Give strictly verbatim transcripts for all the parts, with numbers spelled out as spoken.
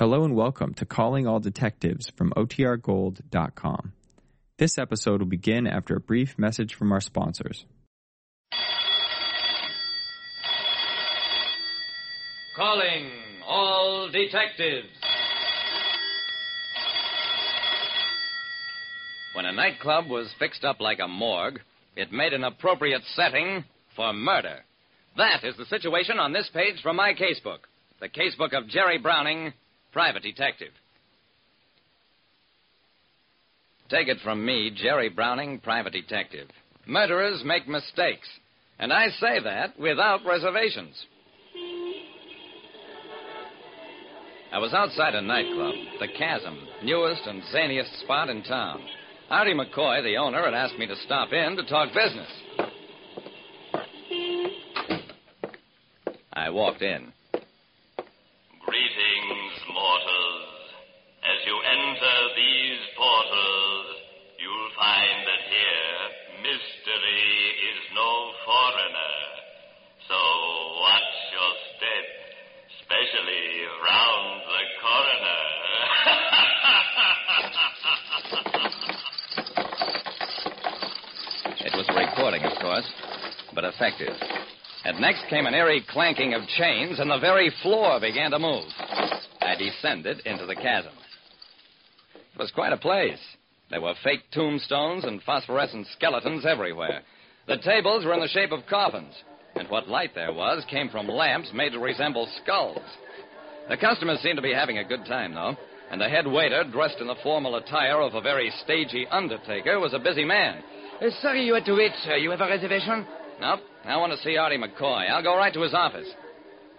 Hello and welcome to Calling All Detectives from O T R gold dot com. This episode will begin after a brief message from our sponsors. Calling All Detectives. When a nightclub was fixed up like a morgue, it made an appropriate setting for murder. That is the situation on this page from my casebook, the casebook of Jerry Browning, private detective. Take it from me, Jerry Browning, private detective. Murderers make mistakes, and I say that without reservations. I was outside a nightclub, the Chasm, newest and zaniest spot in town. Artie McCoy, the owner, had asked me to stop in to talk business. I walked in. Greetings, mortals. As you enter these portals, you'll find that here mystery is no foreigner. So watch your step, especially round the corner. It was a recording, of course, but effective. And next came an eerie clanking of chains, and the very floor began to move. I descended into the Chasm. It was quite a place. There were fake tombstones and phosphorescent skeletons everywhere. The tables were in the shape of coffins, and what light there was came from lamps made to resemble skulls. The customers seemed to be having a good time, though, and the head waiter, dressed in the formal attire of a very stagey undertaker, was a busy man. Uh, sorry you had to wait, sir. You have a reservation? Nope. I want to see Artie McCoy. I'll go right to his office.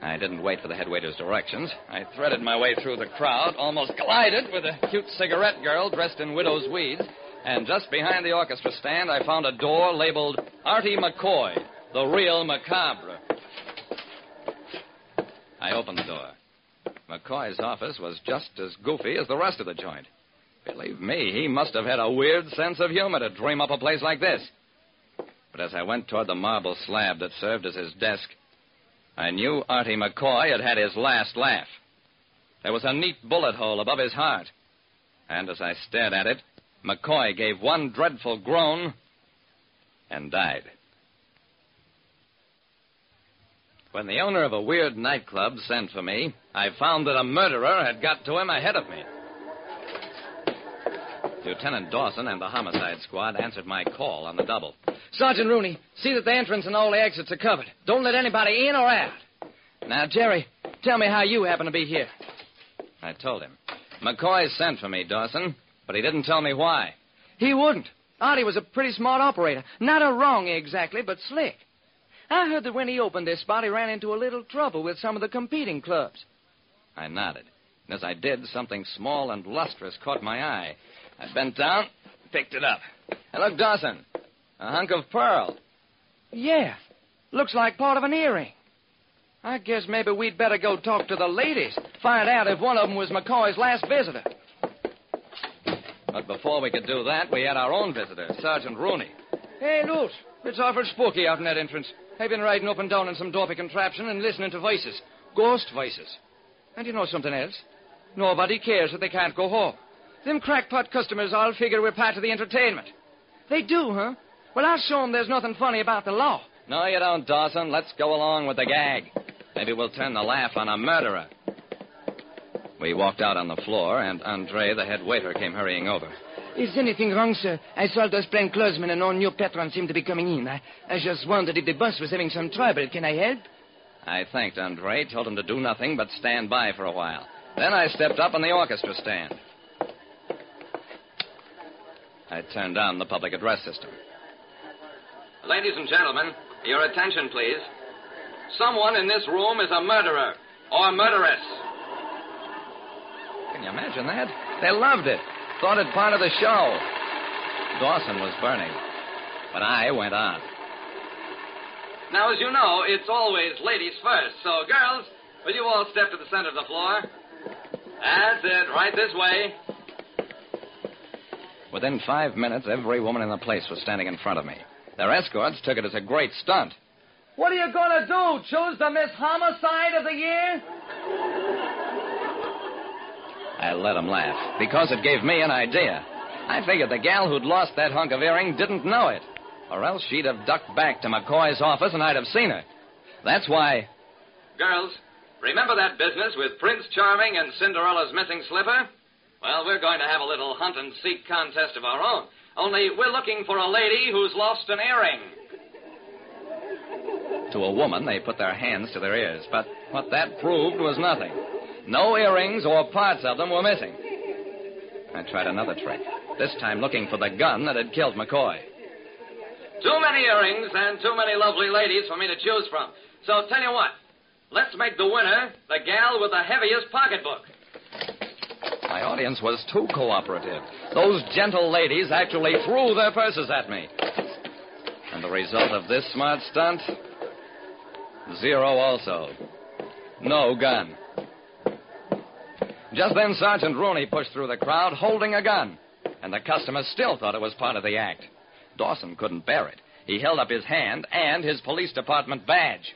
I didn't wait for the head waiter's directions. I threaded my way through the crowd, almost collided with a cute cigarette girl dressed in widow's weeds, and just behind the orchestra stand, I found a door labeled Artie McCoy, the Real Macabre. I opened the door. McCoy's office was just as goofy as the rest of the joint. Believe me, he must have had a weird sense of humor to dream up a place like this. But as I went toward the marble slab that served as his desk, I knew Artie McCoy had had his last laugh. There was a neat bullet hole above his heart. And as I stared at it, McCoy gave one dreadful groan and died. When the owner of a weird nightclub sent for me, I found that a murderer had got to him ahead of me. Lieutenant Dawson and the homicide squad answered my call on the double. Sergeant Rooney, see that the entrance and all the exits are covered. Don't let anybody in or out. Now, Jerry, tell me how you happen to be here. I told him. McCoy sent for me, Dawson, but he didn't tell me why. He wouldn't. Artie was a pretty smart operator. Not a wrong exactly, but slick. I heard that when he opened this spot, he ran into a little trouble with some of the competing clubs. I nodded. And as I did, something small and lustrous caught my eye. I bent down, picked it up. And look, Dawson, a hunk of pearl. Yeah, looks like part of an earring. I guess maybe we'd better go talk to the ladies, find out if one of them was McCoy's last visitor. But before we could do that, we had our own visitor, Sergeant Rooney. Hey, Lute, it's awful spooky out in that entrance. They've been riding up and down in some dopey contraption and listening to voices, ghost voices. And you know something else? Nobody cares that they can't go home. Them crackpot customers all figure we're part of the entertainment. They do, huh? Well, I'll show them there's nothing funny about the law. No, you don't, Dawson. Let's go along with the gag. Maybe we'll turn the laugh on a murderer. We walked out on the floor, and Andre, the head waiter, came hurrying over. Is anything wrong, sir? I saw those plainclothesmen and all new patrons seem to be coming in. I, I just wondered if the boss was having some trouble. Can I help? I thanked Andre, told him to do nothing but stand by for a while. Then I stepped up on the orchestra stand. I turned on the public address system. Ladies and gentlemen, your attention, please. Someone in this room is a murderer or murderess. Can you imagine that? They loved it. Thought it part of the show. Dawson was burning, but I went on. Now, as you know, it's always ladies first. So, girls, will you all step to the center of the floor? That's it. Right this way. Within five minutes, every woman in the place was standing in front of me. Their escorts took it as a great stunt. What are you going to do? Choose the Miss Homicide of the year? I let him laugh, because it gave me an idea. I figured the gal who'd lost that hunk of earring didn't know it, or else she'd have ducked back to McCoy's office and I'd have seen her. That's why... Girls, remember that business with Prince Charming and Cinderella's missing slipper? Well, we're going to have a little hunt-and-seek contest of our own, only we're looking for a lady who's lost an earring. To a woman, they put their hands to their ears, but what that proved was nothing. No earrings or parts of them were missing. I tried another trick, this time looking for the gun that had killed McCoy. Too many earrings and too many lovely ladies for me to choose from. So tell you what, let's make the winner the gal with the heaviest pocketbook. My audience was too cooperative. Those gentle ladies actually threw their purses at me. And the result of this smart stunt? Zero also. No gun. Just then, Sergeant Rooney pushed through the crowd holding a gun, and the customers still thought it was part of the act. Dawson couldn't bear it. He held up his hand and his police department badge.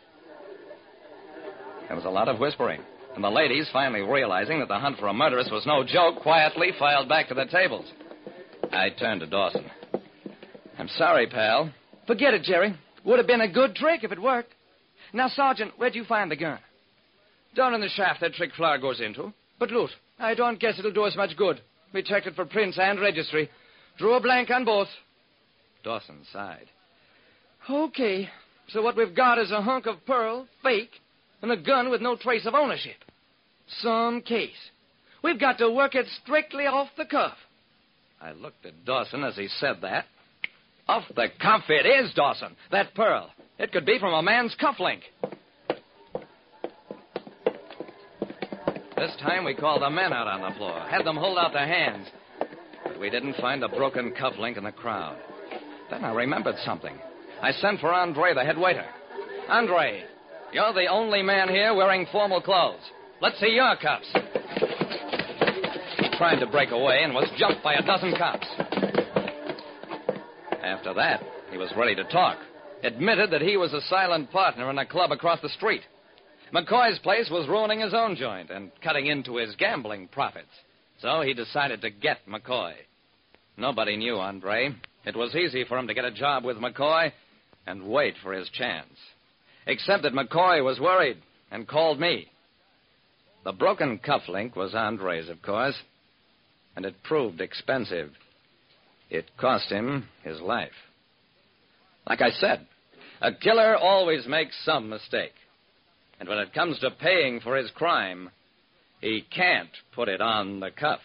There was a lot of whispering, and the ladies, finally realizing that the hunt for a murderess was no joke, quietly filed back to their tables. I turned to Dawson. I'm sorry, pal. Forget it, Jerry. Would have been a good trick if it worked. Now, Sergeant, where'd you find the gun? Down in the shaft that trick flower goes into. But, loot, I don't guess it'll do us much good. We checked it for prints and registry. Drew a blank on both. Dawson sighed. Okay, so what we've got is a hunk of pearl, fake, and a gun with no trace of ownership. Some case. We've got to work it strictly off the cuff. I looked at Dawson as he said that. Off the cuff it is, Dawson, that pearl. It could be from a man's cufflink. This time we called the men out on the floor, had them hold out their hands. But we didn't find a broken cufflink in the crowd. Then I remembered something. I sent for Andre, the head waiter. Andre, you're the only man here wearing formal clothes. Let's see your cuffs. He tried to break away and was jumped by a dozen cops. After that, he was ready to talk. Admitted that he was a silent partner in a club across the street. McCoy's place was ruining his own joint and cutting into his gambling profits. So he decided to get McCoy. Nobody knew Andre. It was easy for him to get a job with McCoy and wait for his chance. Except that McCoy was worried and called me. The broken cufflink was Andre's, of course, and it proved expensive. It cost him his life. Like I said, a killer always makes some mistake. And when it comes to paying for his crime, he can't put it on the cuff.